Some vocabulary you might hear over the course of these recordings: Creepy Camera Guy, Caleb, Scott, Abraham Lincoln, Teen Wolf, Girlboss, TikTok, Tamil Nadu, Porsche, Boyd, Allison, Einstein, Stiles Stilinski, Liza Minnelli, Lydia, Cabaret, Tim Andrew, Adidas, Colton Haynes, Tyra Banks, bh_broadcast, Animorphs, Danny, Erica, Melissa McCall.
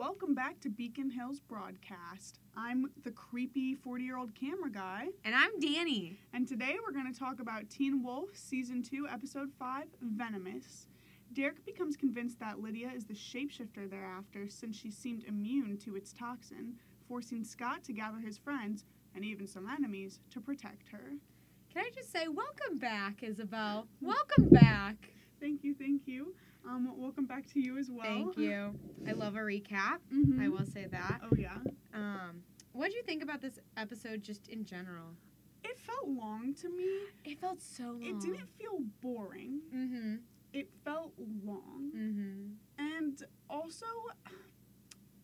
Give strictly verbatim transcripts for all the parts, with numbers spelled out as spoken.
welcome back to Beacon Hills Broadcast. I'm the creepy forty-year-old camera guy. And I'm Danny. And today we're going to talk about Teen Wolf Season two, Episode five, Venomous. Derek becomes convinced that Lydia is the shapeshifter they're after since she seemed immune to its toxin, forcing Scott to gather his friends, and even some enemies, to protect her. Can I just say, welcome back, Isabel. Welcome back. Thank you, thank you. Um, welcome back to you as well. Thank you. I love a recap. Mm-hmm. I will say that. Oh, yeah. Um, what did you think about this episode just in general? It felt long to me. It felt so long. It didn't feel boring. Mm-hmm. It felt long. Mm-hmm. And also,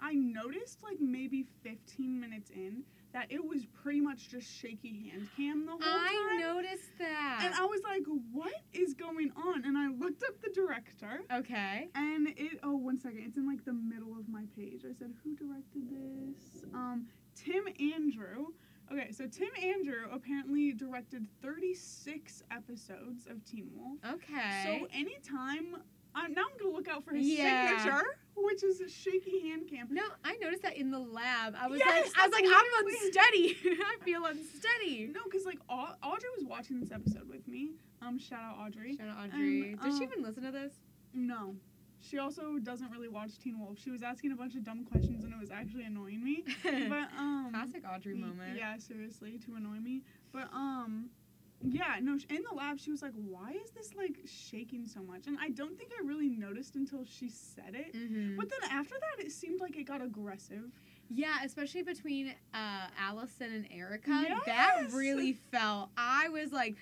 I noticed, like, maybe fifteen minutes in, that it was pretty much just shaky hand cam the whole time. I noticed that. And I was like, what is going on? And I looked up the director. Okay. And it, oh, one second. It's in, like, the middle of my page. I said, who directed this? Um, Tim Andrew. Okay, so Tim Andrew apparently directed thirty-six episodes of Teen Wolf. Okay. So anytime... I'm, now I'm going to look out for his yeah. signature, which is a shaky hand cam. No, I noticed that in the lab. I was yes, like, I was like, I'm unsteady. I feel unsteady. No, because, like, Aud- Audrey was watching this episode with me. Um, shout out Audrey. Shout out Audrey. Um, Does um, she even listen to this? No. She also doesn't really watch Teen Wolf. She was asking a bunch of dumb questions, and it was actually annoying me. But um, classic Audrey moment. Yeah, seriously, to annoy me. But, um... yeah, no, in the lab, she was like, why is this, like, shaking so much? And I don't think I really noticed until she said it. Mm-hmm. But then after that, it seemed like it got aggressive. Yeah, especially between uh, Allison and Erica. Yes! That really felt. I was like,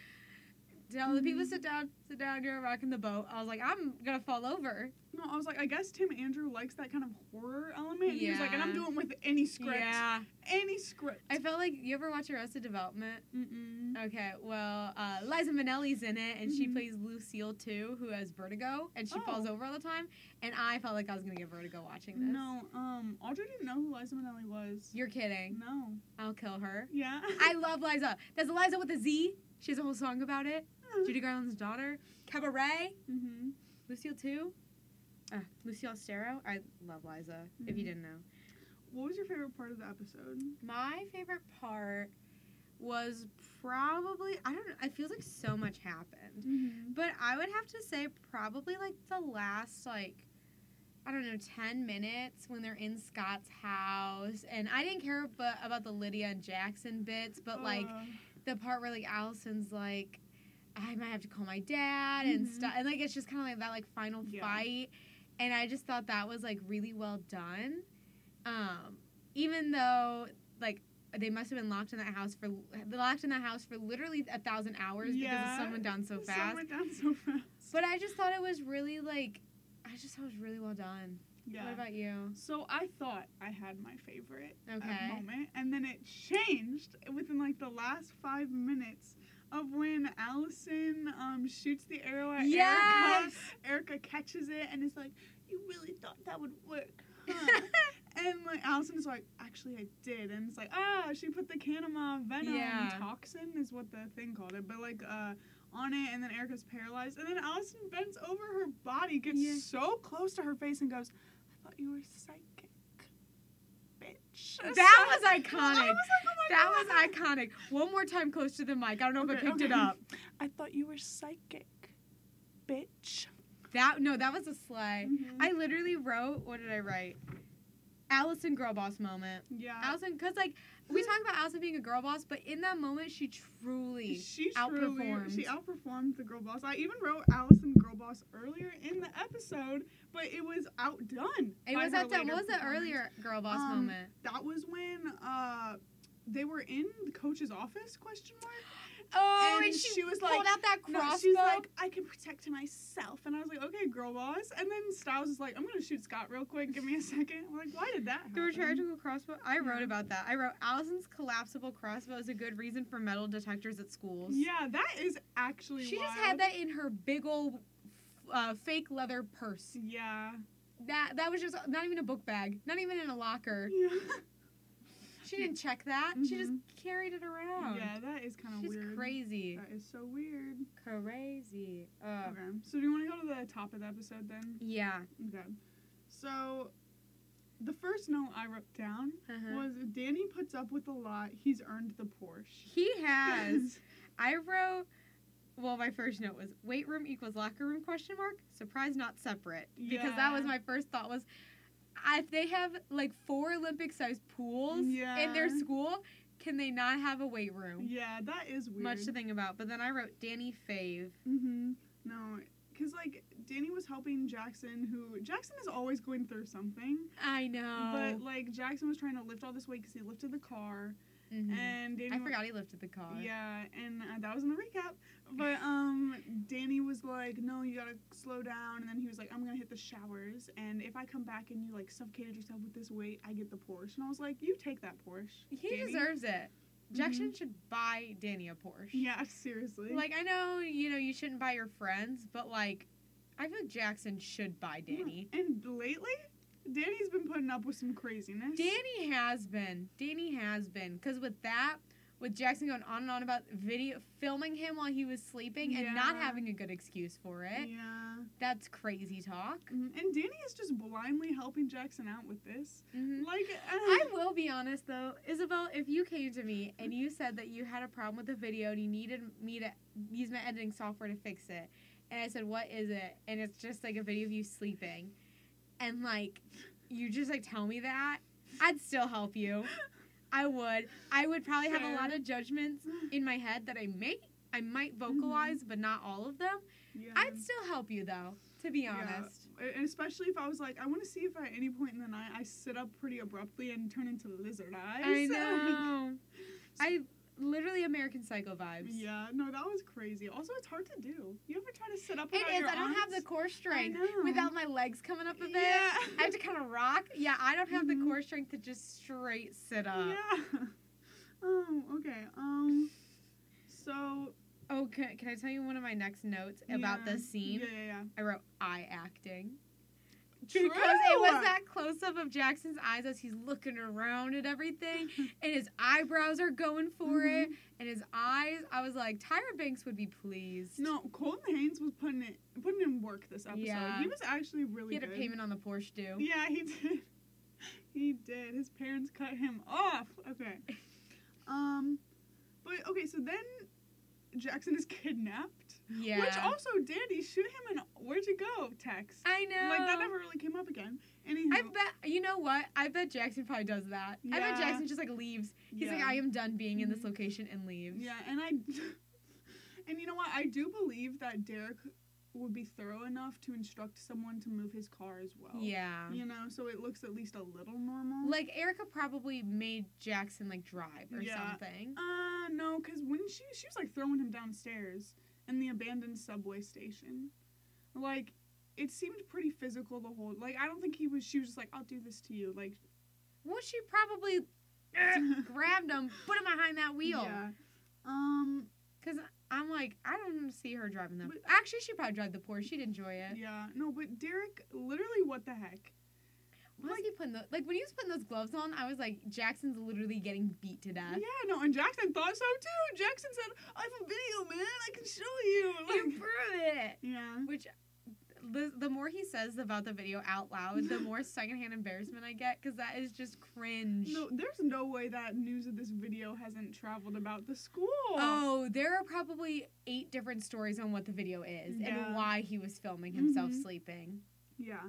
tell the people, sit down, sit down, you're rocking the boat. I was like, I'm going to fall over. No, I was like, I guess Tim Andrew likes that kind of horror element. And yeah. He was like, and I'm doing with any script. Yeah. Any script. I felt like, you ever watch Arrested Development? Mm-mm. Okay, well, uh, Liza Minnelli's in it, and mm-hmm. she plays Lucille, too, who has vertigo, and she oh. falls over all the time, and I felt like I was going to get vertigo watching this. No, um, Audrey didn't know who Liza Minnelli was. You're kidding. No. I'll kill her. Yeah. I love Liza. There's Liza with a Z. She has a whole song about it. Mm-hmm. Judy Garland's daughter. Cabaret. Mm-hmm. Lucille, too. Uh, Lucille Ostero. I love Liza, mm-hmm. if you didn't know. What was your favorite part of the episode? My favorite part was probably, I don't know, it feels like so much happened. Mm-hmm. But I would have to say probably, like, the last, like, I don't know, ten minutes when they're in Scott's house. And I didn't care about, about the Lydia and Jackson bits, but, uh. like, the part where, like, Allison's, like, I might have to call my dad mm-hmm. and stuff. And, like, it's just kind of like that, like, final yeah. fight. And I just thought that was, like, really well done. Um, even though, like, they must have been locked in that house for locked in that house for literally a thousand hours yeah. because the sun went down so the fast. Sun went down so fast. But I just thought it was really, like, I just thought it was really well done. Yeah. What about you? So I thought I had my favorite okay. moment, and then it changed within, like, the last five minutes. Of when Allison um, shoots the arrow at yes! Erica. Erica catches it and is like, you really thought that would work, huh? And, like, Allison is like, actually, I did. And it's like, ah, she put the Kanima venom yeah. toxin is what the thing called it. But, like, uh, on it, and then Erica's paralyzed. And then Allison bends over her body, gets yeah. so close to her face and goes, I thought you were psychic. That was iconic. Was like, oh that God. was iconic. One more time close to the mic. I don't know okay, if I picked okay. it up. I thought you were psychic, bitch. That no, that was a slay. Mm-hmm. I literally wrote, what did I write? Allison girl boss moment. Yeah. Allison, because, like, we talk about Allison being a girl boss, but in that moment, she truly she outperformed. Truly, she outperformed the girl boss. I even wrote Allison girl boss earlier in the episode, but it was outdone. It was outdone. What was the earlier girl boss um, moment? That was when uh, they were in the coach's office, question mark. Oh, and, and she, she was pulled like, out that crossbow. No, she was like, I can protect myself. And I was like, okay, girl boss. And then Stiles is like, I'm going to shoot Scott real quick. Give me a second. I'm like, why did that happen? The rechargeable crossbow? I wrote about that. I wrote, Allison's collapsible crossbow is a good reason for metal detectors at schools. Yeah, that is actually She wild. Just had that in her big old uh, fake leather purse. Yeah. That, that was just not even a book bag. Not even in a locker. Yeah. She didn't check that. Mm-hmm. She just carried it around. Yeah, that is kind of weird. She's crazy. That is so weird. Crazy. Uh, okay. So do you want to go to the top of the episode then? Yeah. Okay. So the first first note I wrote down uh-huh. was Danny puts up with a lot. He's earned the Porsche. He has. I wrote, well, my first note was weight room equals locker room question mark. Surprise, not separate. Yeah. Because that was my first thought was, if they have, like, four Olympic-sized pools yeah. in their school, can they not have a weight room? Yeah, that is weird. Much to think about. But then I wrote Danny fave. Mm-hmm. No, because, like, Danny was helping Jackson, who... Jackson is always going through something. I know. But, like, Jackson was trying to lift all this weight because he lifted the car. Mm-hmm. And Danny I forgot was, he lifted the car. Yeah, and uh, that was in the recap. But um, Danny was like, no, you gotta slow down. And then he was like, I'm gonna hit the showers. And if I come back and you, like, suffocated yourself with this weight, I get the Porsche. And I was like, you take that Porsche, He Danny. deserves it. Jackson mm-hmm. should buy Danny a Porsche. Yeah, seriously. Like, I know, you know, you shouldn't buy your friends, but, like, I feel like Jackson should buy Danny. Yeah. And lately... Danny's been putting up with some craziness. Danny has been. Danny has been. Because with that, with Jackson going on and on about video, filming him while he was sleeping yeah. and not having a good excuse for it. Yeah. That's crazy talk. Mm-hmm. And Danny is just blindly helping Jackson out with this. Mm-hmm. Like, uh, I will be honest, though. Isabel, if you came to me and you said that you had a problem with the video and you needed me to use my editing software to fix it, and I said, what is it? And it's just like a video of you sleeping. And, like, you just, like, tell me that, I'd still help you. I would. I would probably Fair. have a lot of judgments in my head that I may, I might vocalize, mm-hmm. but not all of them. Yeah. I'd still help you, though, to be honest. Yeah. And especially if I was like, I want to see if at any point in the night I sit up pretty abruptly and turn into lizard eyes. I know. I... Literally American Psycho vibes. Yeah, no, that was crazy. Also, it's hard to do. You ever try to sit up without your It is. Your I don't arms? have the core strength without my legs coming up a bit. Yeah. I have to kind of rock. Yeah, I don't have mm-hmm. the core strength to just straight sit up. Yeah. Oh, okay. Um. So. Oh, can, can I tell you one of my next notes yeah. about this scene? Yeah, yeah, yeah. I wrote eye acting. True. Because it was that close-up of Jackson's eyes as he's looking around at everything, and his eyebrows are going for mm-hmm. it, and his eyes, I was like, Tyra Banks would be pleased. No, Colton Haynes was putting it, putting in work this episode. Yeah. He was actually really good. He had good. a payment on the Porsche due. Yeah, he did. He did. His parents cut him off. Okay. Um, but, okay, so then Jackson is kidnapped. Yeah. Which also Danny shoot him an where'd you go text. I know. Like, that never really came up again. Anywho. I bet, you know what? I bet Jackson probably does that. Yeah. I bet Jackson just, like, leaves. He's yeah. like, I am done being in this location, and leaves. Yeah, and I, and you know what? I do believe that Derek would be thorough enough to instruct someone to move his car as well. Yeah. You know, so it looks at least a little normal. Like, Erica probably made Jackson, like, drive or yeah. something. Uh, no, because when she, she was, like, throwing him downstairs in the abandoned subway station. Like, it seemed pretty physical the whole... Like, I don't think he was... She was just like, I'll do this to you. Like... Well, she probably grabbed him, put him behind that wheel. Yeah. Um... Because I'm like, I don't see her driving them. But, actually, she probably drove the Porsche. She'd enjoy it. Yeah. No, but Derek, literally, what the heck? What like, was he putting those... Like, when he was putting those gloves on, I was like, Jackson's literally getting beat to death. Yeah, no, and Jackson thought so, too. Jackson said, I have a video, man. I can show you. Like, you prove it. Yeah. Which... The, the more he says about the video out loud, the more secondhand embarrassment I get, because that is just cringe. No, there's no way that news of this video hasn't traveled about the school. Oh, there are probably eight different stories on what the video is yeah. and why he was filming himself mm-hmm. sleeping. Yeah.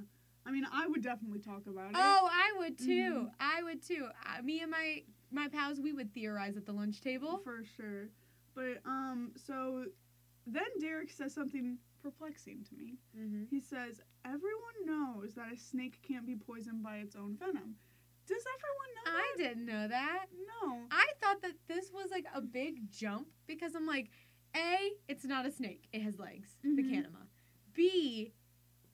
I mean, I would definitely talk about it. Oh, I would, too. Mm-hmm. I would, too. I, me and my, my pals, we would theorize at the lunch table. For sure. But, um, so, then Derek says something... perplexing to me. Mm-hmm. He says, everyone knows that a snake can't be poisoned by its own venom. Does everyone know that? I didn't know that. No. I thought that this was, like, a big jump because I'm like, A, it's not a snake. It has legs. Mm-hmm. The Kanima. B,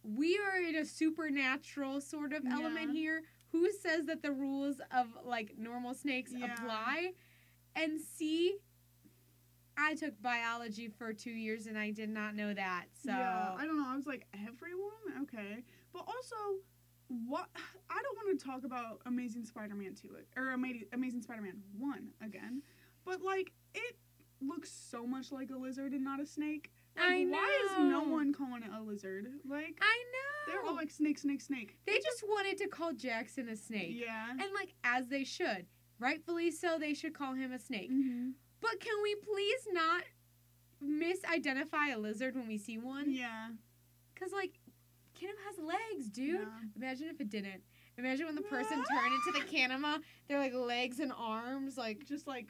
we are in a supernatural sort of yeah. element here. Who says that the rules of, like, normal snakes yeah. apply? And C, I took biology for two years, and I did not know that, so... Yeah, I don't know. I was like, everyone? Okay. But also, what... I don't want to talk about Amazing Spider-Man two, or Amazing Spider-Man one again, but, like, it looks so much like a lizard and not a snake. Like, I know. Why is no one calling it a lizard? Like... I know. They're all like, snake, snake, snake. They just wanted to call Jackson a snake. Yeah. And, like, as they should. Rightfully so, they should call him a snake. Mm-hmm. But can we please not misidentify a lizard when we see one? Yeah. Because, like, Kanima has legs, dude. Yeah. Imagine if it didn't. Imagine when the person turned into the Kanima, their, like, legs and arms, like, just, like,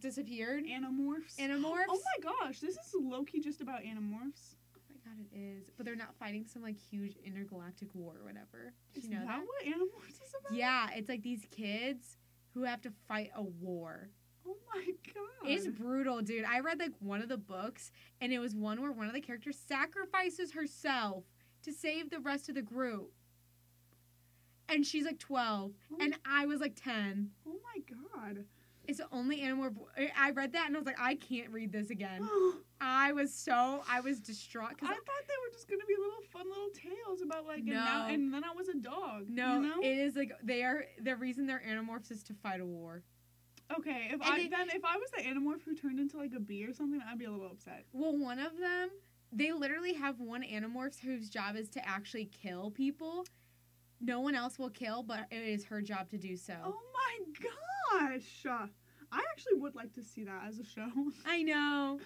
disappeared. Animorphs. Animorphs. Oh, my gosh. This is low-key just about Animorphs. God, it is. But they're not fighting some, like, huge intergalactic war or whatever. Did you know that? Is that what Animorphs is about? Yeah, it's, like, these kids who have to fight a war. Oh, my God. It's brutal, dude. I read, like, one of the books, and it was one where one of the characters sacrifices herself to save the rest of the group. And she's, like, twelve, oh and I was, like, ten. Oh, my God. It's the only Animorph. I read that, and I was like, I can't read this again. I was so, I was distraught. I, I thought they were just going to be little fun little tales about, like, no. and, now, and then I was a dog. No, you know? It is, like, they are, the reason they're Animorphs is to fight a war. Okay, if I, they, then if I was the Animorph who turned into, like, a bee or something, I'd be a little upset. Well, one of them, they literally have one Animorph whose job is to actually kill people. No one else will kill, but it is her job to do so. Oh, my God. Gosh, uh, I actually would like to see that as a show. I know.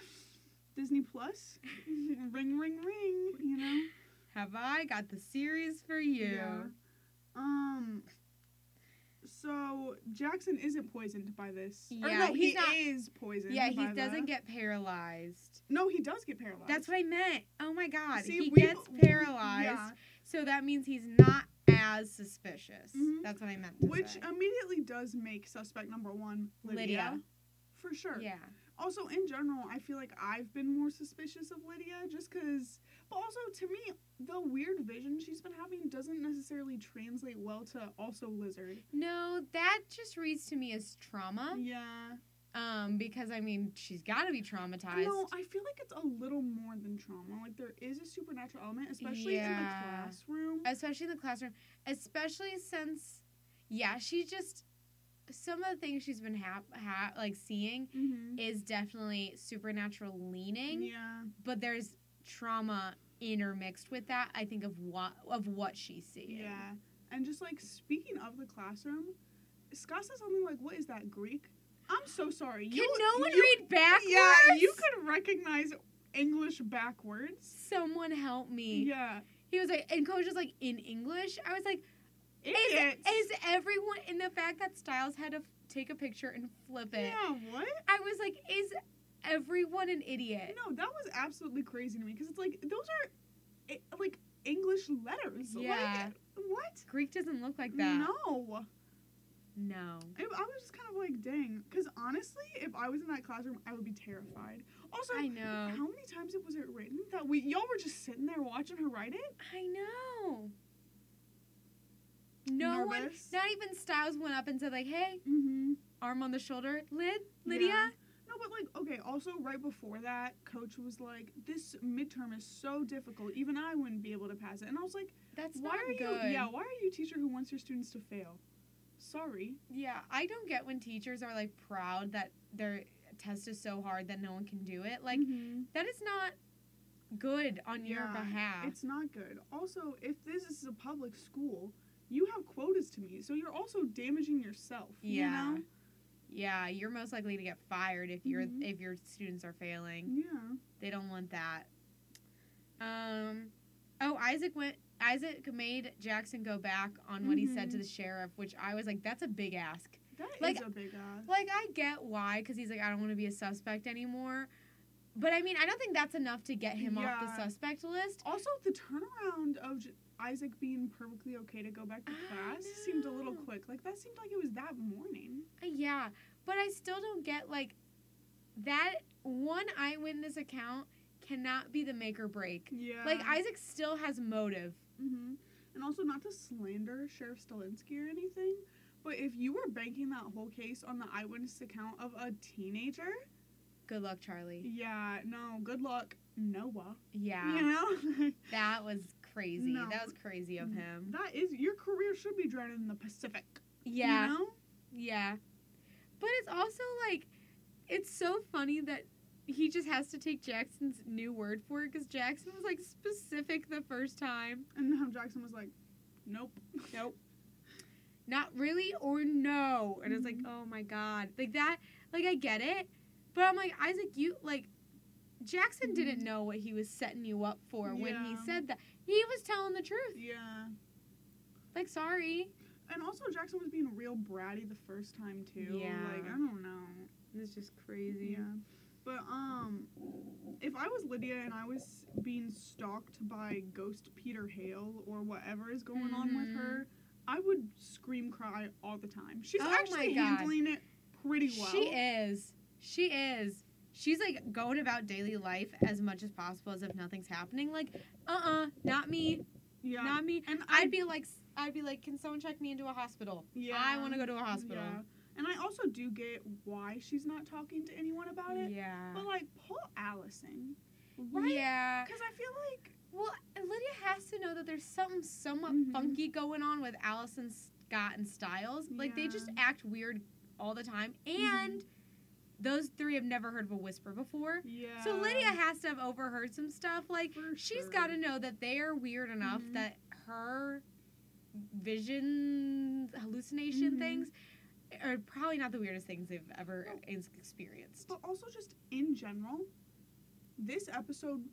Disney Plus, ring, ring, ring. You know. Have I got the series for you? Yeah. Um. So Jackson isn't poisoned by this. Yeah, or no, he not, is poisoned. Yeah, by he doesn't that. get paralyzed. No, he does get paralyzed. That's what I meant. Oh my God, see, he we, gets paralyzed. We, yeah. So that means he's not as suspicious. Mm-hmm. That's what I meant to Which say. Immediately does make suspect number one Lydia. Lydia. For sure. Yeah. Also, in general, I feel like I've been more suspicious of Lydia just because... But also, to me, the weird vision she's been having doesn't necessarily translate well to also lizard. No, that just reads to me as trauma. Yeah. Um, because, I mean, she's got to be traumatized. No, I feel like it's a little more than trauma. Like, there is a supernatural element, especially yeah. in the classroom. Especially in the classroom. Especially since, yeah, she just, some of the things she's been, ha- ha- like, seeing mm-hmm. is definitely supernatural leaning. Yeah. But there's trauma intermixed with that, I think, of what, of what she's seeing. Yeah. And just, like, speaking of the classroom, Scott says something like, what is that, Greek? I'm so sorry. You, Can no one you, read backwards? Yeah, you could recognize English backwards. Someone help me. Yeah. He was like, and Coach was like, in English? I was like, is, is everyone, and the fact that Stiles had to f- take a picture and flip it. Yeah, what? I was like, is everyone an idiot? No, that was absolutely crazy to me, because it's like, those are, like, English letters. Yeah. Like, what? Greek doesn't look like that. No. No. I was just kind of like, dang. Because honestly, if I was in that classroom, I would be terrified. Also, I know. How many times was it written that we, y'all were just sitting there watching her write it? I know. No Nervous. one, not even Stiles went up and said, like, hey, mm-hmm. arm on the shoulder, Lid, Lydia. Yeah. No, but, like, okay, also right before that, Coach was like, this midterm is so difficult. Even I wouldn't be able to pass it. And I was like, that's why not are good. You, yeah, why are you a teacher who wants your students to fail? Sorry. Yeah, I don't get when teachers are, like, proud that their test is so hard that no one can do it. Like, mm-hmm. that is not good on yeah, your behalf. It's not good. Also, if this is a public school, you have quotas to meet, so you're also damaging yourself. Yeah. You know? Yeah, you're most likely to get fired if you're mm-hmm. if your students are failing. Yeah. They don't want that. Um. Oh, Isaac went. Isaac made Jackson go back on what mm-hmm. he said to the sheriff, which I was like, that's a big ask. That like, is a big ask. Like, I get why, because he's like, I don't want to be a suspect anymore. But, I mean, I don't think that's enough to get him yeah. off the suspect list. Also, the turnaround of J- Isaac being perfectly okay to go back to class seemed a little quick. Like, that seemed like it was that morning. Uh, yeah, but I still don't get, like, that one eyewitness account cannot be the make or break. Yeah. Like, Isaac still has motive. Mm-hmm. And also, not to slander Sheriff Stalinsky or anything, but if you were banking that whole case on the eyewitness account of a teenager... Good luck, Charlie. Yeah, no, good luck, Noah. Yeah. You know? That was crazy. No. That was crazy of him. That is... Your career should be drowning in the Pacific. Yeah. You know? Yeah. But it's also, like, it's so funny that he just has to take Jackson's new word for it, because Jackson was, like, specific the first time. And now Jackson was like, nope. Nope. Not really or no. And mm-hmm. I was like, oh, my God. Like, that, like, I get it. But I'm like, Isaac, you, like, Jackson mm-hmm. didn't know what he was setting you up for yeah. when he said that. He was telling the truth. Yeah. Like, sorry. And also, Jackson was being real bratty the first time, too. Yeah. Like, I don't know. It's just crazy. Yeah. But, um, if I was Lydia and I was being stalked by Ghost Peter Hale or whatever is going mm-hmm. on with her, I would scream cry all the time. She's oh actually handling it pretty well. She is. She is. She's, like, going about daily life as much as possible as if nothing's happening. Like, uh-uh, not me. Yeah. Not me. And I'd, I'd be like, I'd be like, can someone check me into a hospital? Yeah. I want to go to a hospital. Yeah. And I also do get why she's not talking to anyone about it. Yeah. But, like, pull Allison. Right? Yeah. Because I feel like... Well, Lydia has to know that there's something somewhat mm-hmm. funky going on with Allison, Scott, and Stiles. Yeah. Like, they just act weird all the time. And mm-hmm. those three have never heard of a whisper before. Yeah. So Lydia has to have overheard some stuff. Like, For she's sure. got to know that they are weird enough mm-hmm. that her vision hallucination mm-hmm. things... are probably not the weirdest things they've ever no. experienced. But also just in general, this episode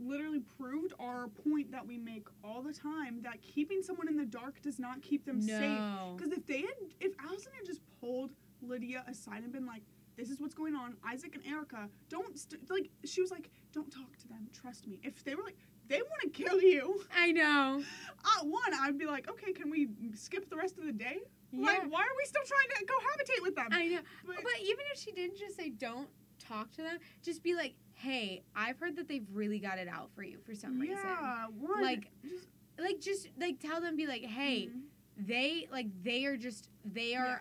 literally proved our point that we make all the time, that keeping someone in the dark does not keep them no. safe. Because if they had, if Allison had just pulled Lydia aside and been like, this is what's going on, Isaac and Erica, don't, st- like, she was like, don't talk to them, trust me. If they were like, they want to kill you. I know. Uh, one, I'd be like, okay, can we skip the rest of the day? Yeah. Like, why are we still trying to cohabitate with them? I know. But, but even if she didn't just say don't talk to them, just be like, hey, I've heard that they've really got it out for you for some yeah, reason. Yeah, what? Like, just, like, just, like, tell them, be like, hey, mm-hmm. they, like, they are just, they are, yeah.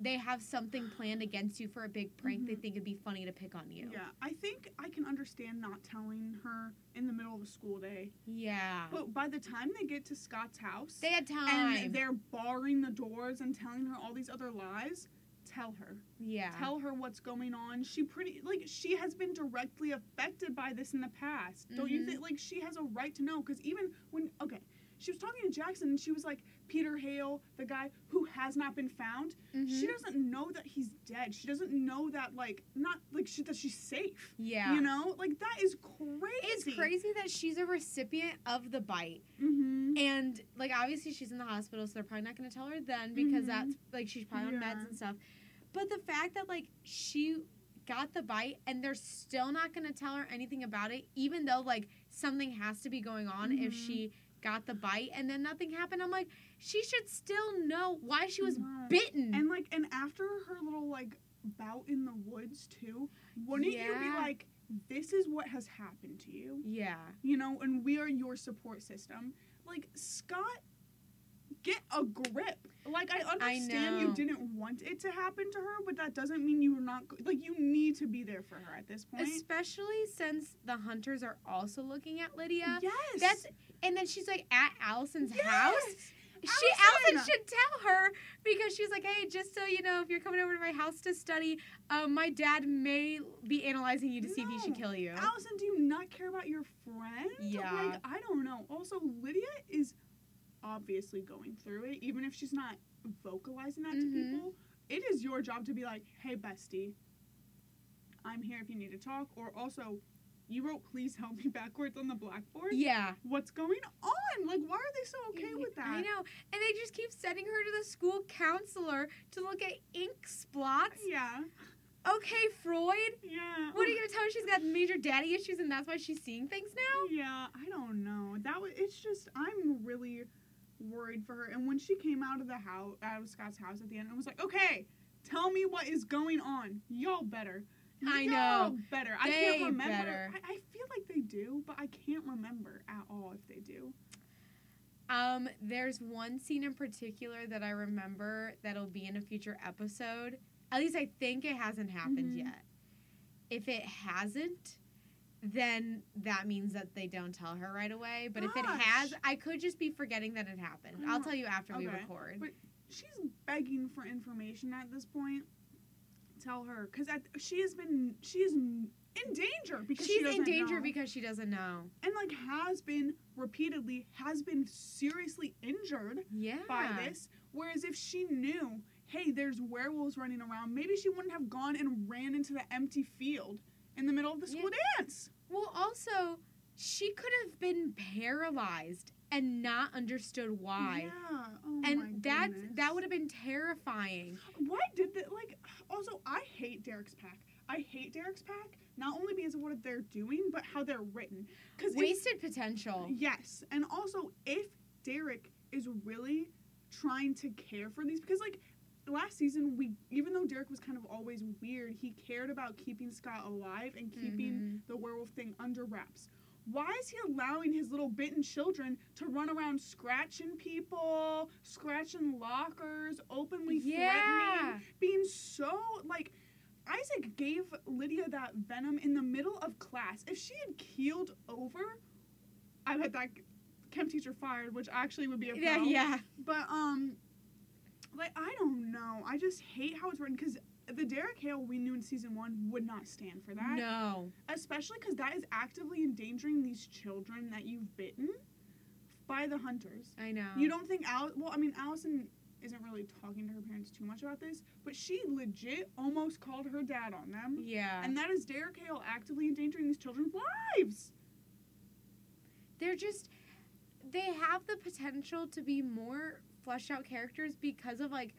they have something planned against you for a big prank mm-hmm. they think it'd be funny to pick on you. Yeah, I think I can understand not telling her in the middle of a school day. Yeah. But by the time they get to Scott's house... They had time. And they're barring the doors and telling her all these other lies, tell her. Yeah. Tell her what's going on. She pretty... Like, she has been directly affected by this in the past. Don't mm-hmm. you think? Like, she has a right to know, because even when... Okay. She was talking to Jackson, and she was like, Peter Hale, the guy who has not been found, mm-hmm. she doesn't know that he's dead. She doesn't know that, like, not, like, she, that she's safe. Yeah. You know? Like, that is crazy. It's crazy that she's a recipient of the bite. Mm-hmm. And, like, obviously she's in the hospital, so they're probably not going to tell her then, because mm-hmm. that's, like, she's probably yeah. on meds and stuff. But the fact that, like, she got the bite, and they're still not going to tell her anything about it, even though, like, something has to be going on mm-hmm. if she... got the bite, and then nothing happened. I'm like, she should still know why she was right. bitten. And, like, and after her little, like, bout in the woods, too, wouldn't yeah. you be like, this is what has happened to you? Yeah. You know, and we are your support system. Like, Scott, get a grip. Like, I understand I you didn't want it to happen to her, but that doesn't mean you're not, like, you need to be there for her at this point. Especially since the hunters are also looking at Lydia. Yes. That's... And then she's, like, at Allison's yes! house. Allison. She Allison should tell her, because she's like, hey, just so you know, if you're coming over to my house to study, um, my dad may be analyzing you to no. see if he should kill you. Allison, do you not care about your friend? Yeah. Like, I don't know. Also, Lydia is obviously going through it, even if she's not vocalizing that mm-hmm. to people. It is your job to be like, hey, bestie, I'm here if you need to talk, or also... You wrote, please help me backwards on the blackboard? Yeah. What's going on? Like, why are they so okay with that? I know. And they just keep sending her to the school counselor to look at ink splots. Yeah. Okay, Freud. Yeah. What are you going to tell her? She's got major daddy issues, and that's why she's seeing things now? Yeah, I don't know. That was, it's just, I'm really worried for her. And when she came out of the house, out of Scott's house at the end, I was like, okay, tell me what is going on. Y'all better. I Yo, know. Better. I they can't remember. Better. I, I feel like they do, but I can't remember at all if they do. Um, there's one scene in particular that I remember that'll be in a future episode. At least I think it hasn't happened mm-hmm. yet. If it hasn't, then that means that they don't tell her right away. But Gosh. if it has, I could just be forgetting that it happened. I'll tell you after okay. we record. But she's begging for information at this point. Tell her, because she has been, she is in danger because she's she doesn't in danger know. because she doesn't know, and like has been repeatedly has been seriously injured yeah. by this. Whereas if she knew, hey, there's werewolves running around, maybe she wouldn't have gone and ran into the empty field in the middle of the school yeah. dance. Well, also, she could have been paralyzed and not understood why. Yeah. Oh and my that goodness. that would have been terrifying. Why did that? Like, also, I hate Derek's pack. I hate Derek's pack, not only because of what they're doing, but how they're written. Wasted if, potential. Yes. And also, if Derek is really trying to care for these, because, like, last season, we even though Derek was kind of always weird, he cared about keeping Scott alive and keeping mm-hmm. the werewolf thing under wraps. Why is he allowing his little bitten children to run around scratching people, scratching lockers, openly yeah. threatening, being so, like... Isaac gave Lydia that venom in the middle of class. If she had keeled over, I bet that chem teacher fired, which actually would be a problem. Yeah, yeah. But, um, like, I don't know. I just hate how it's written, because the Derek Hale we knew in season one would not stand for that. No. Especially because that is actively endangering these children that you've bitten by the hunters. I know. You don't think Al- well, I mean, Allison... isn't really talking to her parents too much about this, but she legit almost called her dad on them. Yeah. And that is Derek Hale actively endangering these children's lives. They're just... they have the potential to be more fleshed-out characters because of, like,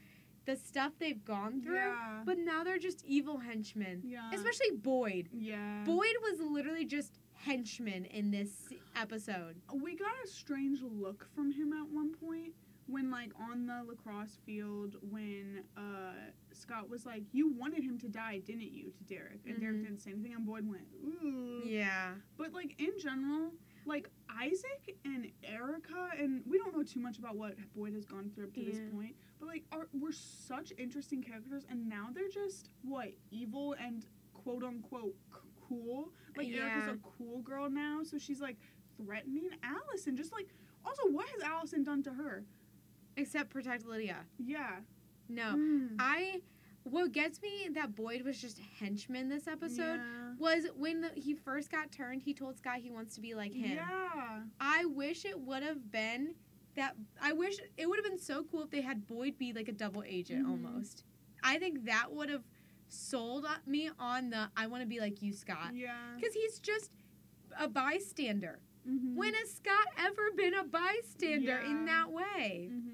the stuff they've gone through. Yeah. But now they're just evil henchmen. Yeah. Especially Boyd. Yeah. Boyd was literally just henchman in this episode. We got a strange look from him at one point. When, like, on the lacrosse field, when uh, Scott was like, you wanted him to die, didn't you, to Derek? And mm-hmm. Derek didn't say anything, and Boyd went, ooh. Yeah. But, like, in general, like, Isaac and Erica, and we don't know too much about what Boyd has gone through up to yeah. this point, but, like, are, we're such interesting characters, and now they're just, what, evil and quote-unquote cool? Like, yeah. Erica's a cool girl now, so she's, like, threatening Allison. Just, like, also, what has Allison done to her? Except protect Lydia. Yeah. No. Mm. I, what gets me that Boyd was just henchman this episode yeah. was when the, he first got turned, he told Scott he wants to be like him. Yeah. I wish it would have been that, I wish, it would have been so cool if they had Boyd be like a double agent mm. almost. I think that would have sold me on the, I want to be like you, Scott. Yeah. Because he's just a bystander. Mm-hmm. When has Scott ever been a bystander yeah. in that way? Mm-hmm.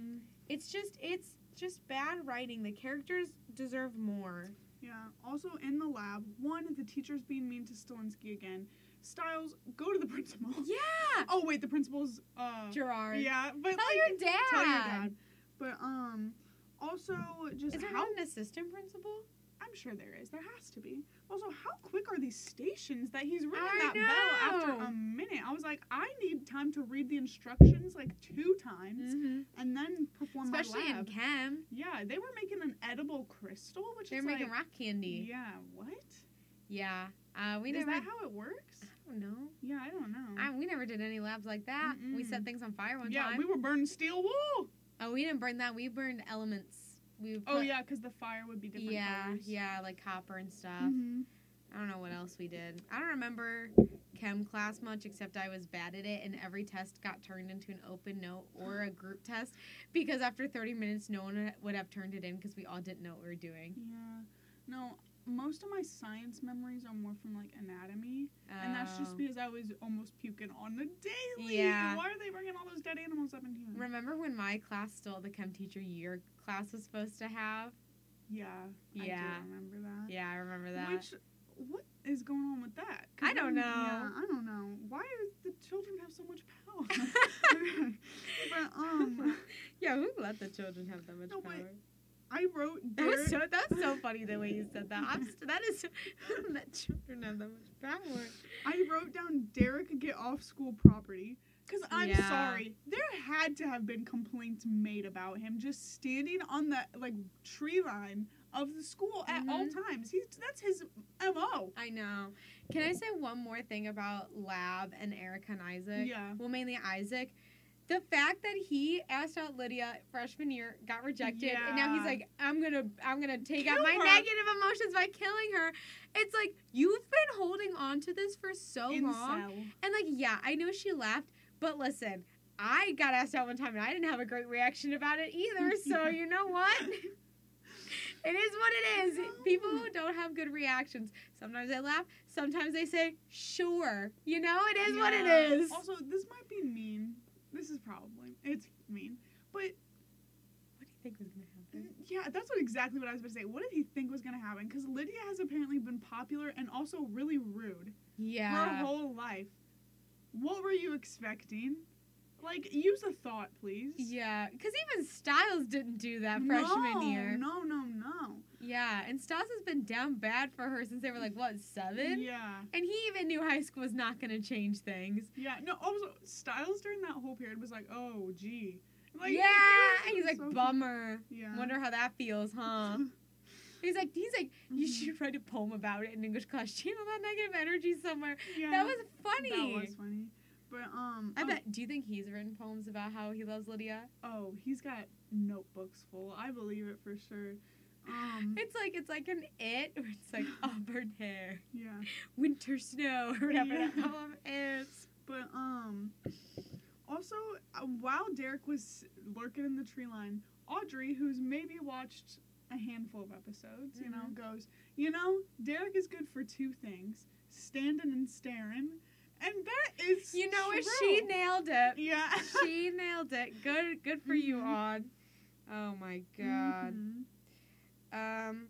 It's just it's just bad writing. The characters deserve more. Yeah. Also in the lab, one, the teacher's being mean to Stilinski again. Stiles, go to the principal. Yeah. Oh wait, the principal's uh Gerard. Yeah, but tell like, your dad. Tell your dad. But um, also just is there how- an assistant principal? I'm sure there is. There has to be. Also, how quick are these stations that he's ringing I that know. bell after a minute? I was like, I need time to read the instructions like two times mm-hmm. and then perform Especially my lab. Especially in chem. Yeah, they were making an edible crystal, which They're is like... They're making rock candy. Yeah, what? Yeah. Uh, we is never that had... how it works? I don't know. Yeah, I don't know. I, we never did any labs like that. Mm-mm. We set things on fire one yeah, time. Yeah, we were burning steel wool. Oh, we didn't burn that. We burned elements. We oh, yeah, because the fire would be different yeah, colors. Yeah, like copper and stuff. Mm-hmm. I don't know what else we did. I don't remember chem class much, except I was bad at it, and every test got turned into an open note or a group test, because after thirty minutes, no one would have turned it in, because we all didn't know what we were doing. Yeah. No, most of my science memories are more from, like, anatomy, oh. and that's just because I was almost puking on the daily. Yeah. Why are they bringing all those dead animals up in here? Remember when my class stole the chem teacher year class was supposed to have? Yeah. Yeah. I do remember that. Yeah, I remember that. Which, what is going on with that? I don't know. Yeah, I don't know. Why do the children have so much power? But, um... yeah, who let the children have that much no, power? I wrote Derek... That was so, that's so funny the way you said that. I'm st- that is... that children have that much power. I wrote down Derek get off school property. Because I'm yeah. sorry, there had to have been complaints made about him just standing on the, like, tree line of the school at mm-hmm. all times. He's, that's his M O. I know. Can I say one more thing about Lab and Erica and Isaac? Yeah. Well, mainly Isaac. The fact that he asked out Lydia freshman year, got rejected, yeah. and now he's like, I'm gonna I'm gonna take Kill out my her. negative emotions by killing her. It's like, you've been holding on to this for so In long. Cell. And like, yeah, I know she laughed, but listen, I got asked out one time and I didn't have a great reaction about it either, so you know what? It is what it is. People don't have good reactions. Sometimes they laugh. Sometimes they say, sure. You know, it is yeah. what it is. Also, this might be mean. This is probably, it's mean, but what do you think was going to happen? Yeah, that's what exactly what I was about to say. What did he think was going to happen? Because Lydia has apparently been popular and also really rude. Yeah. Her whole life. What were you expecting? Like, use a thought, please. Yeah, because even Stiles didn't do that freshman no, year. No, no, no. Yeah, and Stiles has been down bad for her since they were, like, what, seven? Yeah. And he even knew high school was not going to change things. Yeah, no, also, Stiles during that whole period was like, oh, gee. Like, yeah, and he's like, so bummer. Cool. Yeah. Wonder how that feels, huh? He's like, he's like, you should write a poem about it in English class. Channel that negative energy somewhere. Yeah. That was funny. That was funny. But, um, I oh, bet. Do you think he's written poems about how he loves Lydia? Oh, he's got notebooks full. I believe it for sure. Um, it's like it's like an it, where it's like auburn hair, yeah, winter snow, or whatever yeah. that poem is. But um, also uh, while Derek was lurking in the tree line, Audrey, who's maybe watched a handful of episodes, mm-hmm. you know, goes, you know, Derek is good for two things: standing and staring. And that is You know true. What? She nailed it. Yeah. She nailed it. Good good for mm-hmm. you, Aud. Oh, my God. Mm-hmm. Um,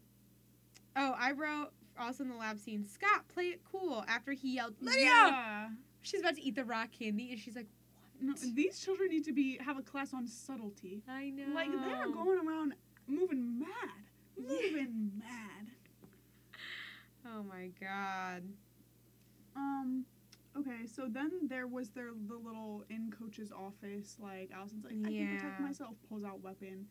oh, I wrote also in the lab scene, Scott, play it cool, after he yelled, Lydia! Yeah. She's about to eat the rock candy, and she's like, what? No, these children need to be have a class on subtlety. I know. Like, they are going around moving mad. Moving mad. Oh, my God. Um... Okay, so then there was their the little in coach's office, like, Allison's like, I yeah. can protect myself, pulls out weapon.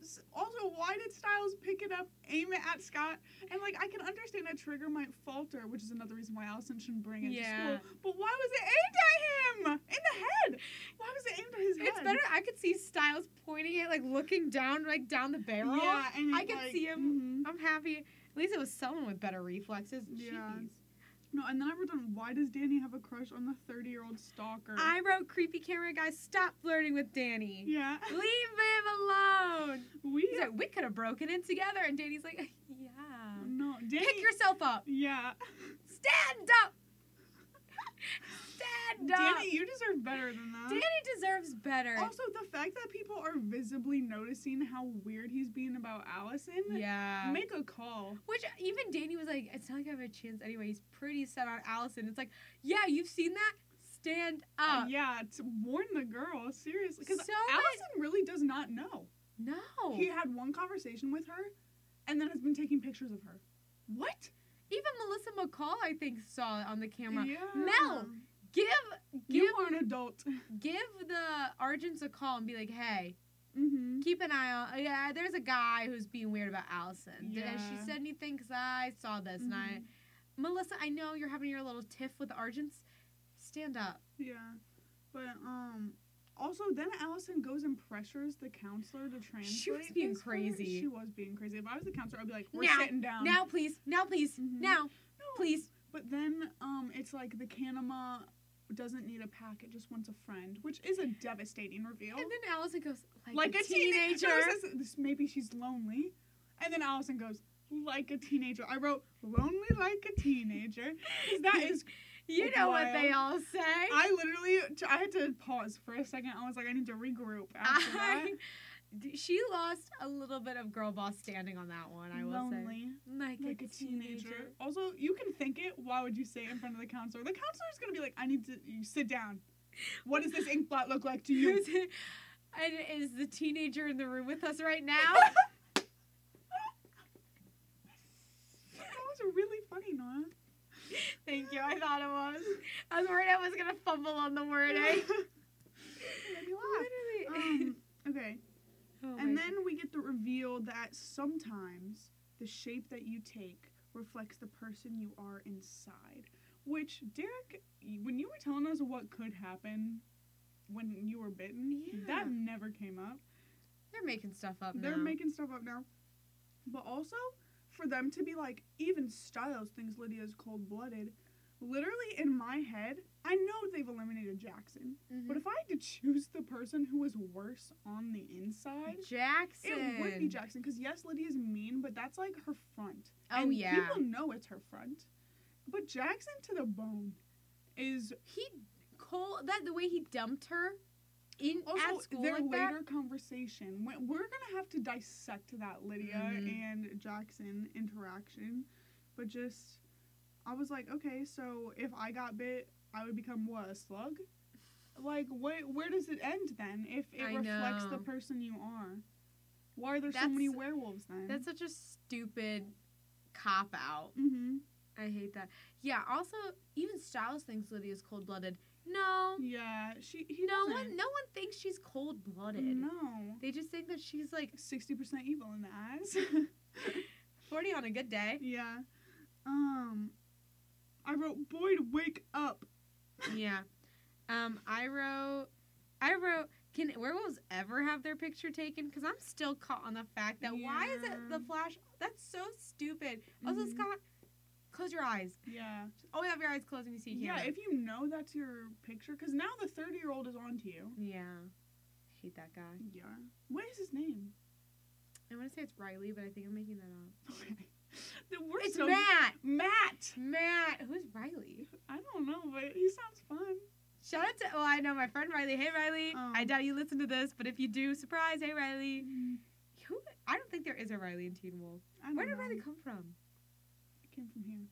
S- also, why did Stiles pick it up, aim it at Scott? And, like, I can understand a trigger might falter, which is another reason why Allison shouldn't bring it yeah. to school. But why was it aimed at him? In the head! Why was it aimed at his head? It's better, I could see Stiles pointing it, like, looking down, like, down the barrel. Yeah, and I could like, see him. Mm-hmm. I'm happy. At least it was someone with better reflexes. Yeah. Jeez. No, and then I wrote down, why does Danny have a crush on the thirty-year-old stalker? I wrote, creepy camera guy, stop flirting with Danny. Yeah. Leave him alone. We He's like, we could have broken in together. And Danny's like, yeah. No, Danny. Pick yourself up. Yeah. Stand up. Stand up. Danny, you deserve better than that. Danny deserves better. Also, the fact that people are visibly noticing how weird he's being about Allison. Yeah. Make a call. Which, even Danny was like, it's not like I have a chance anyway. He's pretty set on Allison. It's like, yeah, you've seen that? Stand up. Uh, yeah, to warn the girl. Seriously. Because so Allison much... really does not know. No. He had one conversation with her, and then has been taking pictures of her. What? Even Melissa McCall, I think, saw it on the camera. Yeah. Mel, give, give... You are an adult. Give the Argents a call and be like, hey, mm-hmm. keep an eye on... Yeah, there's a guy who's being weird about Allison. Yeah. Did she said anything? Because I saw this. Mm-hmm. And I... Melissa, I know you're having your little tiff with the Argents. Stand up. Yeah. But, um... Also, then Allison goes and pressures the counselor to translate. She was being crazy. She was being crazy. If I was the counselor, I'd be like, we're now, sitting down. Now, please. Now, please. Mm-hmm. Now. No. Please. But then um, it's like the Kanima doesn't need a pack. It just wants a friend, which is a devastating reveal. And then Allison goes, like, like a, a teenager. teenager. Says, this, maybe she's lonely. And then Allison goes, like a teenager. I wrote, lonely like a teenager. Because that is... You know what they all say. I literally, I had to pause for a second. I was like, I need to regroup after I, that. She lost a little bit of girl boss standing on that one, I will Lonely, say. Like, like a, a teenager. teenager. Also, you can think it. Why would you say it in front of the counselor? The counselor's going to be like, I need to, you sit down. What does this ink blot look like to you? And is the teenager in the room with us right now? That was really funny, Noah. Thank you. I thought it was. I was worried I was going to fumble on the wording. Eh? um, okay. Oh and then God. we get the reveal that sometimes the shape that you take reflects the person you are inside. Which, Derek, when you were telling us what could happen when you were bitten. Yeah. That never came up. They're making stuff up now. They're making stuff up now. But also, for them to be like, even Stiles thinks Lydia's cold-blooded. Literally, in my head, I know they've eliminated Jackson. Mm-hmm. But if I had to choose the person who was worse on the inside... Jackson! It would be Jackson. Because, yes, Lydia's mean, but that's, like, her front. Oh, and yeah. people know it's her front. But Jackson, to the bone, is... He... Cole... That, the way he dumped her... In, also, at school their like later that? Conversation. We're gonna have to dissect that Lydia mm-hmm. and Jackson interaction, but just, I was like, okay, so if I got bit, I would become what, a slug? Like, what? Where does it end then? If it I reflects know. the person you are, why are there that's, so many werewolves then? That's such a stupid cop out. Mm-hmm. I hate that. Yeah. Also, even Stiles thinks Lydia's cold-blooded. No. Yeah, she. He no doesn't. one. No one thinks she's cold-blooded. No. They just think that she's like sixty percent evil in the eyes. Forty on a good day. Yeah. Um, I wrote Boyd, wake up. Yeah. Um, I wrote, I wrote. Can werewolves ever have their picture taken? Because I'm still caught on the fact that yeah. why is it the flash? That's so stupid. Mm-hmm. Also, Scott. Close your eyes. Yeah. Always have your eyes closed when you see camera. Yeah, if you know that's your picture. Because now the thirty-year-old is on to you. Yeah. I hate that guy. Yeah. What is his name? I want to say it's Riley, but I think I'm making that up. Okay. The worst it's so Matt. Matt. Matt. Who's Riley? I don't know, but he sounds fun. Shout out to... Oh, I know my friend Riley. Hey, Riley. Um, I doubt you listen to this, but if you do, surprise. Hey, Riley. Mm-hmm. Who? I don't think there is a Riley in Teen Wolf. I don't Where did know. Riley come from? Came from here.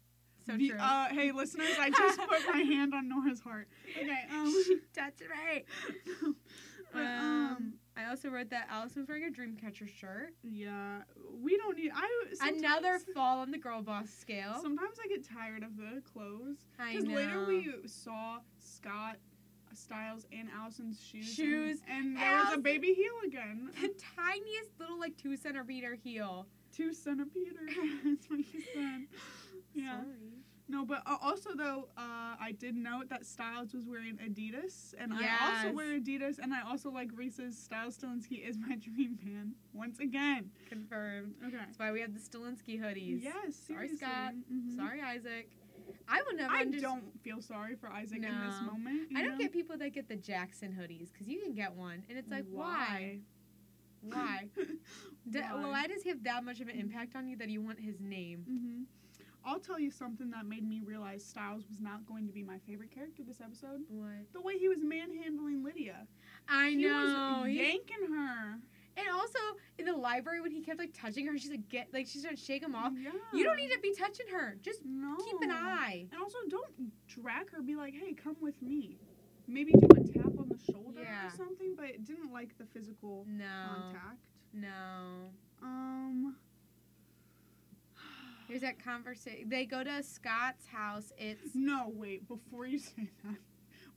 So the, true. Uh, hey, listeners, I just put my hand on Nora's heart. Okay. Um, she touched it right. but, um, um, I also wrote that Allison was wearing a Dreamcatcher shirt. Yeah. We don't need... I Another fall on the girl boss scale. Sometimes I get tired of the clothes. I know. Because later we saw Scott, Stiles, and Allison's shoes. Shoes. And, and there Allison, was a baby heel again. The tiniest little, like, two centimeter heel. Two centimeter. That's what you said. Yeah. Sorry. No, but uh, also, though, uh, I did note that Stiles was wearing Adidas, and yes. I also wear Adidas, and I also like Reese's. Stiles Stilinski is my dream man. Once again. Confirmed. Okay. That's why we have the Stilinski hoodies. Yes, seriously. Sorry, Scott. Mm-hmm. Sorry, Isaac. I will never I under- don't feel sorry for Isaac no. in this moment. I know? don't get people that get the Jackson hoodies, because you can get one, and it's like, why? why? Why? D- why? Well, why does he have that much of an impact on you that you want his name? Mm-hmm. I'll tell you something that made me realize Stiles was not going to be my favorite character this episode. What? The way he was manhandling Lydia. I he know. Was he was yanking her. And also, in the library, when he kept, like, touching her, she's like, get, like, she's trying to shake him off. Yeah. You don't need to be touching her. Just no. keep an eye. And also, don't drag her. Be like, hey, come with me. Maybe do a tap on the shoulder yeah. or something, but it didn't like the physical no. contact. No. Um. There's that conversation. They go to Scott's house. It's... No, wait. Before you say that.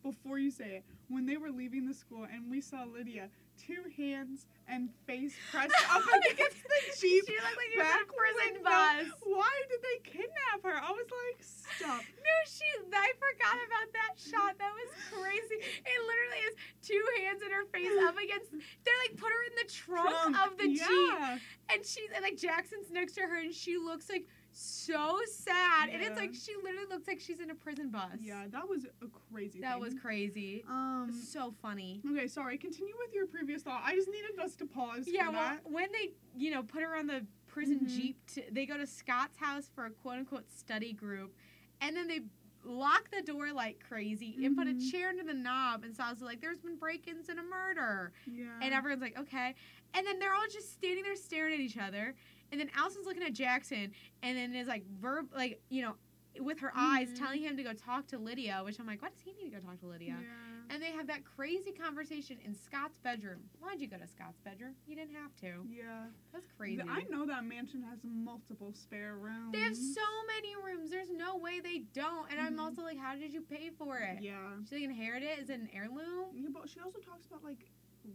Before you say it. When they were leaving the school and we saw Lydia, two hands and face pressed up against the Jeep. She looked like back a prison bus. Why did they kidnap her? I was like, stop. No, she... I forgot about that shot. That was crazy. It literally is two hands in her face up against... They're like, put her in the trunk, trunk. of the yeah. Jeep. And she's... And like, Jackson's next to her and she looks like... so sad. Yeah. And it's like, she literally looks like she's in a prison bus. Yeah, that was a crazy that thing. That was crazy. Um, was so funny. Okay, sorry. Continue with your previous thought. I just needed us to pause yeah, for well, that. Yeah, when they, you know, put her on the prison mm-hmm. Jeep, to, they go to Scott's house for a quote-unquote study group, and then they lock the door like crazy mm-hmm. and put a chair under the knob, and Stiles is like, there's been break-ins and a murder. Yeah. And everyone's like, okay. And then they're all just standing there staring at each other. And then Allison's looking at Jackson, and then is like verb, like you know, with her mm-hmm. eyes telling him to go talk to Lydia. Which I'm like, why does he need to go talk to Lydia? Yeah. And they have that crazy conversation in Scott's bedroom. Why'd you go to Scott's bedroom? You didn't have to. Yeah, that's crazy. I know that mansion has multiple spare rooms. They have so many rooms. There's no way they don't. And mm-hmm. I'm also like, how did you pay for it? Yeah, she like inherit it. Is it an heirloom? Yeah, but she also talks about like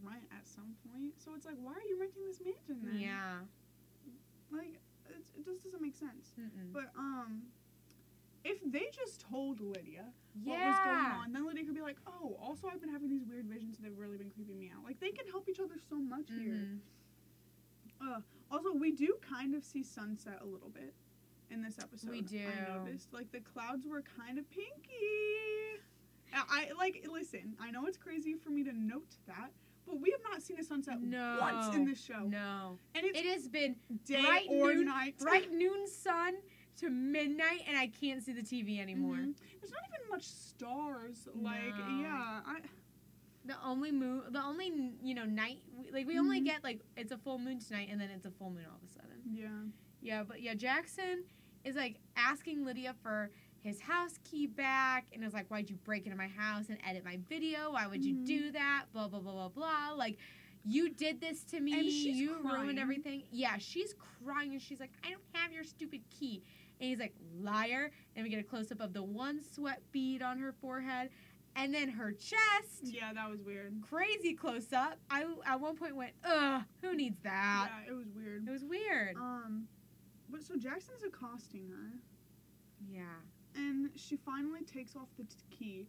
rent at some point. So it's like, why are you renting this mansion then? Yeah. Like, it, it just doesn't make sense. Mm-mm. But, um, if they just told Lydia yeah. what was going on, then Lydia could be like, oh, also I've been having these weird visions that have really been creeping me out. Like, they can help each other so much mm-hmm. here. Uh, also, we do kind of see sunset a little bit in this episode. We do. I noticed. Like, the clouds were kind of pinky. I, I like, listen, I know it's crazy for me to note that, but we have not seen a sunset no, once in this show. No. And it's it has been day bright or noon, night. Bright noon sun to midnight, and I can't see the T V anymore. Mm-hmm. There's not even much stars. Like, no. yeah. I... The only moon, the only, you know, night, like, we mm-hmm. only get, like, it's a full moon tonight, and then it's a full moon all of a sudden. Yeah. Yeah, but, yeah, Jackson is, like, asking Lydia for his house key back, and is like, why'd you break into my house and edit my video? Why would mm-hmm. you do that? Blah, blah, blah, blah, blah. Like, you did this to me. And she's you crying. Ruined everything. Yeah, she's crying, and she's like, I don't have your stupid key. And he's like, liar. And we get a close-up of the one sweat bead on her forehead. And then her chest. Yeah, that was weird. Crazy close up. I at one point went, ugh, who needs that? Yeah, it was weird. It was weird. Um, but so Jackson's accosting her. Yeah. And she finally takes off the t- key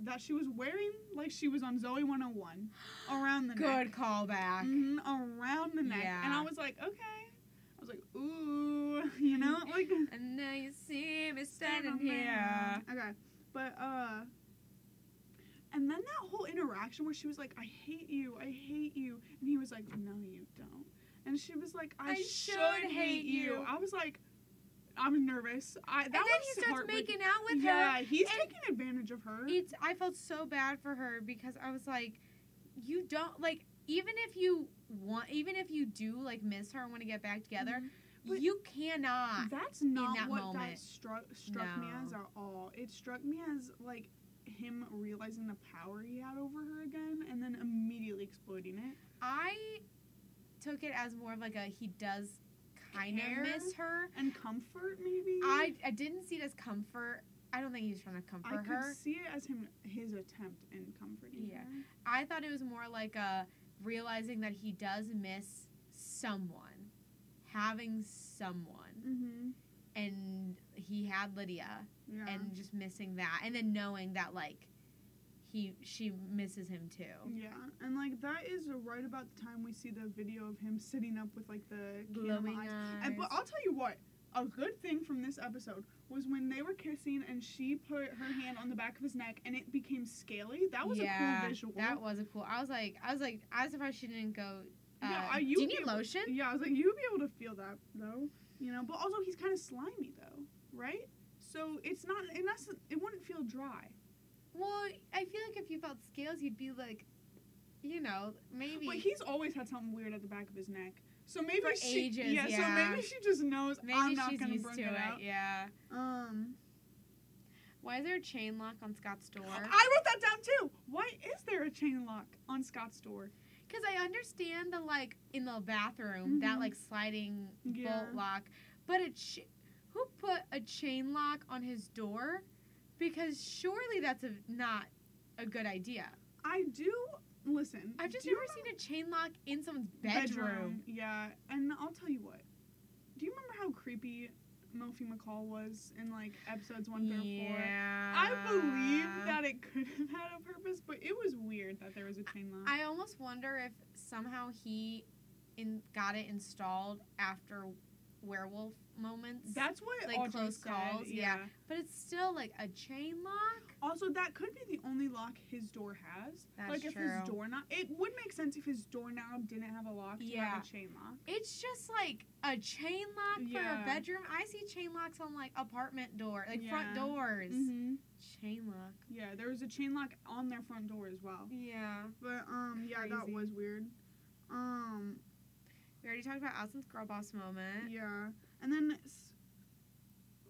that she was wearing, like she was on Zoe one oh one, around the neck. Good callback. Mm, around the neck. Yeah. And I was like, okay. I was like, ooh, you know, like. And now you see me standing here. Okay, but uh. And then that whole interaction where she was like, I hate you, I hate you. And he was like, no, you don't. And she was like, I, I should, should hate you. you. I was like, I'm nervous. I, that and then was he starts making out with yeah, her. Yeah, he's and taking advantage of her. It's, I felt so bad for her because I was like, you don't, like, even if you want, even if you do, like, miss her and want to get back together, mm-hmm. you cannot. That's not that what moment. that struck, struck no. me as at all. It struck me as, like, him realizing the power he had over her again and then immediately exploiting it. I took it as more of like a he does kind of miss her. And comfort, maybe? I, I didn't see it as comfort. I don't think he was trying to comfort I her. I could see it as him his attempt in comforting yeah. her. I thought it was more like a realizing that he does miss someone. Having someone. Mm-hmm. And he had Lydia, yeah. and just missing that, and then knowing that like he she misses him too. Yeah, and like that is right about the time we see the video of him sitting up with like the glowing eyes. And, but I'll tell you what, a good thing from this episode was when they were kissing and she put her hand on the back of his neck and it became scaly. That was yeah, a cool visual. That was a cool. I was like, I was like, I was surprised she didn't go. Uh, yeah, you do you need lotion? Able, yeah, I was like, you'd be able to feel that though. You know, but also he's kind of slimy though, right? So it's not, and that's, it wouldn't feel dry. Well, I feel like if you felt scales, you'd be like, you know, maybe. Well, he's always had something weird at the back of his neck, so maybe for she, ages, yeah, yeah. So maybe she just knows maybe I'm not gonna bring it out. Yeah. Um. Why is there a chain lock on Scott's door? I wrote that down too. Why is there a chain lock on Scott's door? Because I understand the, like, in the bathroom, mm-hmm. that, like, sliding yeah. bolt lock. But a ch- who put a chain lock on his door? Because surely that's a, not a good idea. I do, listen. I've just never seen a chain lock in someone's bedroom. bedroom. Yeah, and I'll tell you what. Do you remember how creepy Melfi McCall was in, like, episodes one through yeah. four? I believe that it could have had a purpose, but it was weird that there was a chain lock. I almost wonder if somehow he in, got it installed after werewolf moments. That's what like, close said, calls. Yeah. yeah. But it's still, like, a chain lock. Also, that could be the only lock his door has. That's like, if true. His doorknob... It would make sense if his doorknob didn't have a lock to yeah. have a chain lock. It's just, like, a chain lock yeah. for a bedroom. I see chain locks on, like, apartment door, like, yeah. front doors. Mm-hmm. Chain lock. Yeah, there was a chain lock on their front door as well. Yeah. But, um, Crazy. yeah, that was weird. Um... We already talked about Allison's girl boss moment. Yeah. And then,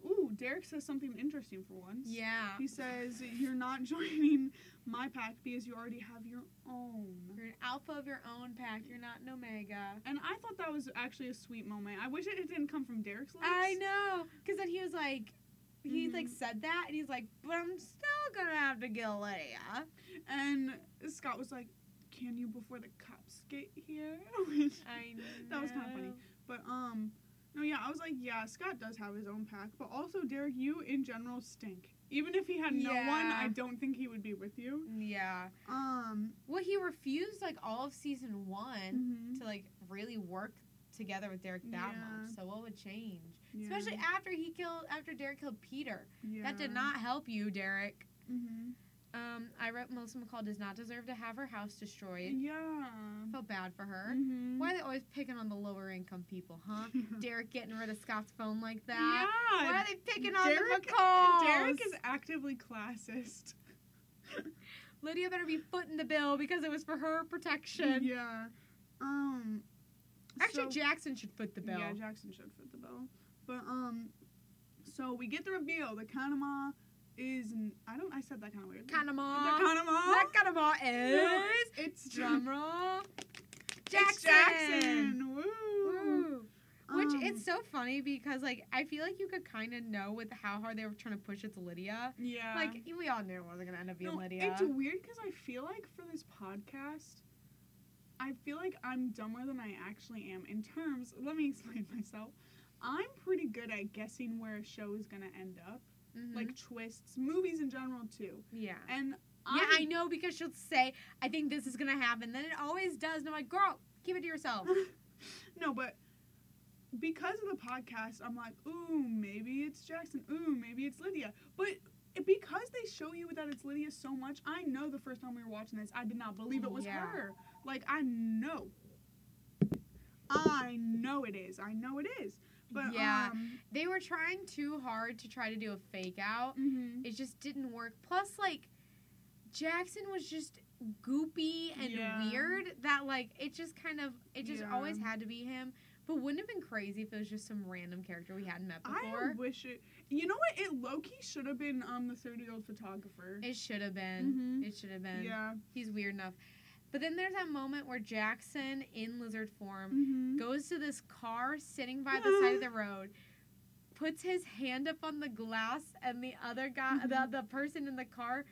ooh, Derek says something interesting for once. Yeah. He says, you're not joining my pack because you already have your own. You're an alpha of your own pack. You're not an omega. And I thought that was actually a sweet moment. I wish it didn't come from Derek's lips. I know. Because then he was like, he, mm-hmm. like, said that. And he's like, but I'm still going to have to kill Lydia. And Scott was like, can you before the cops get here? I know. That was kind of funny. But, um, No, yeah, I was like, yeah, Scott does have his own pack, but also, Derek, you in general stink. Even if he had no yeah. one, I don't think he would be with you. Yeah. Um. Well, he refused, like, all of season one mm-hmm. to, like, really work together with Derek that yeah. much. So what would change? Yeah. Especially after he killed, after Derek killed Peter. Yeah. That did not help you, Derek. Mm-hmm. Um, I wrote Melissa McCall does not deserve to have her house destroyed. Yeah. Felt bad for her. Mm-hmm. Why are they always picking on the lower income people, huh? Derek getting rid of Scott's phone like that. Yeah. Why are they picking Derek, on the McCalls? Derek is actively classist. Lydia better be footing the bill because it was for her protection. Yeah. Um. Actually, so, Jackson should foot the bill. Yeah, Jackson should foot the bill. But, um, so we get the reveal that Kanima... is, I don't, I said that kind of weird. Kanima. The Kanima. That Kanima is. No, it's drumroll. Jackson. It's Jackson. Woo. Woo. Um, Which, it's so funny because, like, I feel like you could kind of know with how hard they were trying to push it to Lydia. Yeah. Like, we all knew it wasn't going to end up being no, Lydia. It's weird because I feel like for this podcast, I feel like I'm dumber than I actually am in terms, let me explain myself. I'm pretty good at guessing where a show is going to end up. Mm-hmm. Like, twists. Movies in general, too. Yeah. And I... Yeah, I know, because she'll say, I think this is going to happen. Then it always does. And I'm like, girl, keep it to yourself. No, but because of the podcast, I'm like, ooh, maybe it's Jackson. Ooh, maybe it's Lydia. But because they show you that it's Lydia so much, I know the first time we were watching this, I did not believe it was yeah. her. Like, I know. I know it is. I know it is. But, yeah, um, they were trying too hard to try to do a fake out. Mm-hmm. It just didn't work. Plus, like, Jackson was just goopy and yeah. weird that, like, it just kind of, it just yeah. always had to be him. But wouldn't have been crazy if it was just some random character we hadn't met before. I wish it, you know what, it low-key should have been um, the thirty-year-old photographer. It should have been. Mm-hmm. It should have been. Yeah. He's weird enough. But then there's that moment where Jackson, in lizard form, mm-hmm. goes to this car sitting by yeah. the side of the road, puts his hand up on the glass, and the other guy, mm-hmm. the, the person in the car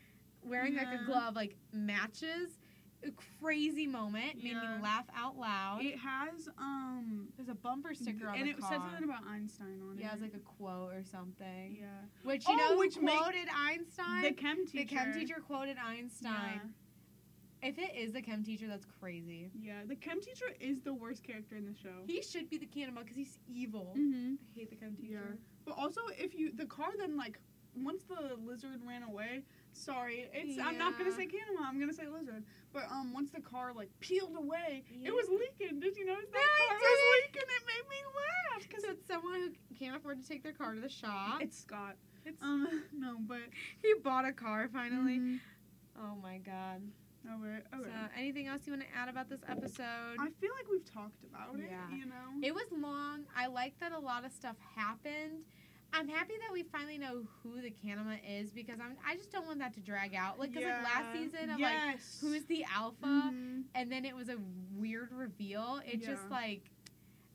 wearing yeah. like a glove, like, matches. A crazy moment. Yeah. Made me laugh out loud. It has, um... There's a bumper sticker on the car. And it said something about Einstein on it. Yeah, it was like a quote or something. Yeah. Which, you oh, know, which quoted Einstein? The chem teacher. The chem teacher quoted Einstein. Yeah. If it is the chem teacher, that's crazy. Yeah, the chem teacher is the worst character in the show. He should be the Kanima because he's evil. Mm-hmm. I hate the chem teacher. Yeah. But also, if you... The car then, like, once the lizard ran away... Sorry, it's yeah. I'm not going to say Kanima. I'm going to say lizard. But um, once the car, like, peeled away, yeah. it was leaking. Did you notice that no, car was leaking? It made me laugh. Cause so it's someone who can't afford to take their car to the shop. It's Scott. It's um, no, but... He bought a car, finally. Mm-hmm. Oh, my God. Oh, right. Oh, right. So, anything else you want to add about this episode? I feel like we've talked about it, yeah. you know? It was long. I like that a lot of stuff happened. I'm happy that we finally know who the Kanima is because I'm, I just don't want that to drag out. Like, because, yeah. like, last season, I'm yes. like, who's the alpha? Mm-hmm. And then it was a weird reveal. It yeah. just, like,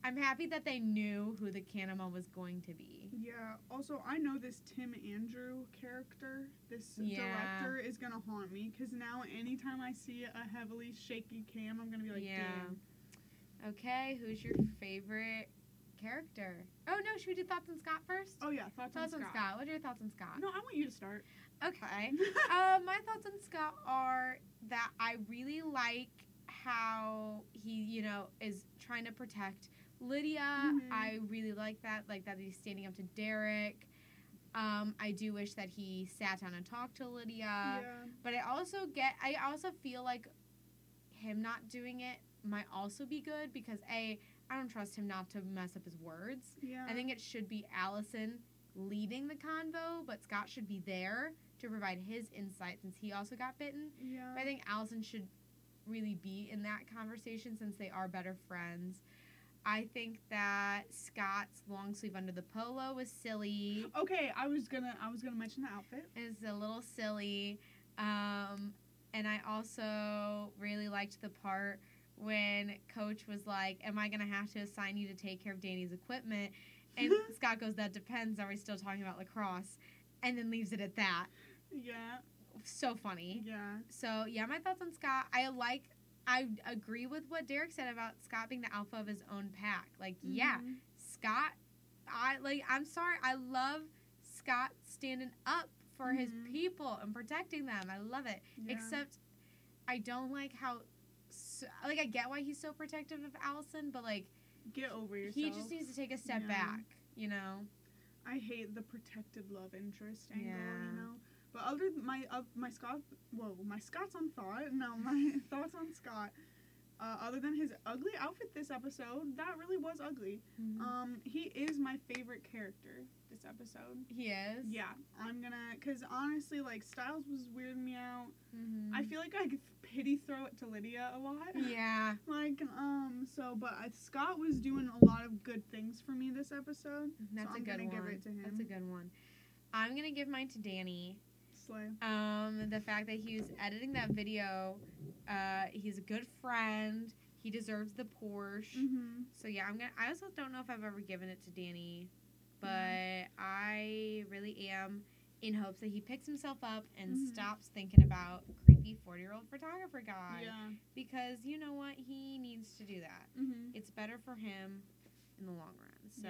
I'm happy that they knew who the Kanima was going to be. Yeah. Also, I know this Tim Andrew character, this yeah. director, is going to haunt me. Because now anytime I see a heavily shaky cam, I'm going to be like, yeah. damn. Okay, who's your favorite character? Oh, no, should we do Thoughts on Scott first? Oh, yeah, Thoughts, thoughts on, on Scott. Scott. What are your thoughts on Scott? No, I want you to start. Okay. uh, my thoughts on Scott are that I really like how he, you know, is trying to protect Lydia. Mm-hmm. I really like that, like that he's standing up to Derek. Um, I do wish that he sat down and talked to Lydia. Yeah. But I also get, I also feel like him not doing it might also be good because A, I don't trust him not to mess up his words. Yeah. I think it should be Allison leading the convo, but Scott should be there to provide his insight since he also got bitten. Yeah. But I think Allison should really be in that conversation since they are better friends. I think that Scott's long sleeve under the polo was silly. Okay, I was gonna I was gonna mention the outfit. It's a little silly, um, and I also really liked the part when Coach was like, "Am I gonna have to assign you to take care of Danny's equipment?" And Scott goes, "That depends. Are we still talking about lacrosse?" And then leaves it at that. Yeah. So funny. Yeah. So yeah, my thoughts on Scott. I like. I agree with what Derek said about Scott being the alpha of his own pack. Like, mm-hmm. yeah, Scott, I like. I'm sorry. I love Scott standing up for mm-hmm. his people and protecting them. I love it. Yeah. Except I don't like how. So, like, I get why he's so protective of Allison, but, like... Get over yourself. He just needs to take a step yeah. back, you know? I hate the protected love interest angle, yeah. you know? But other than my, uh, my Scott... Whoa, my Scott's on thought. No, my thoughts on Scott. Uh, other than his ugly outfit this episode, that really was ugly. Mm-hmm. Um, he is my favorite character this episode. He is? Yeah. I'm gonna... Because, honestly, like, Stiles was weirding me out. Mm-hmm. I feel like I... pity throw it to Lydia a lot. Yeah. Like, um, so, but uh, Scott was doing a lot of good things for me this episode. That's so a I'm good gonna one. Give it to him. That's a good one. I'm gonna give mine to Danny. Slay. Um, the fact that he was editing that video, uh, he's a good friend. He deserves the Porsche. Mm-hmm. So yeah, I'm gonna. I also don't know if I've ever given it to Danny, but mm-hmm. I really am in hopes that he picks himself up and mm-hmm. stops thinking about creepy forty-year-old photographer guy. Yeah. Because, you know what? He needs to do that. Mm-hmm. It's better for him in the long run. So,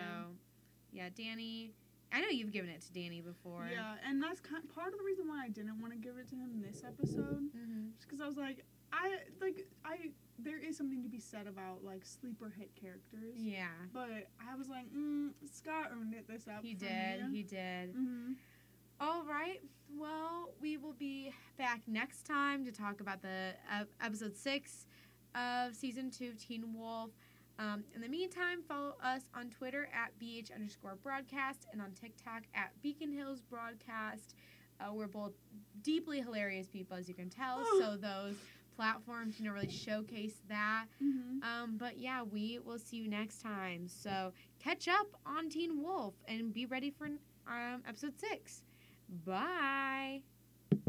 yeah. yeah, Danny... I know you've given it to Danny before. Yeah, and that's kind of part of the reason why I didn't want to give it to him this episode. Mm-hmm. Just because I was like, I... Like, I... There is something to be said about, like, sleeper hit characters. Yeah. But I was like, mm, Scott earned it this episode. He did. He did. Mm-hmm. All right, well, we will be back next time to talk about the uh, episode six of season two of Teen Wolf. Um, in the meantime, follow us on Twitter at BH underscore broadcast and on TikTok at Beacon Hills Broadcast. Uh, we're both deeply hilarious people, as you can tell, so those platforms, you know, really showcase that. Mm-hmm. Um, but, yeah, we will see you next time. So catch up on Teen Wolf and be ready for um, episode six. Bye.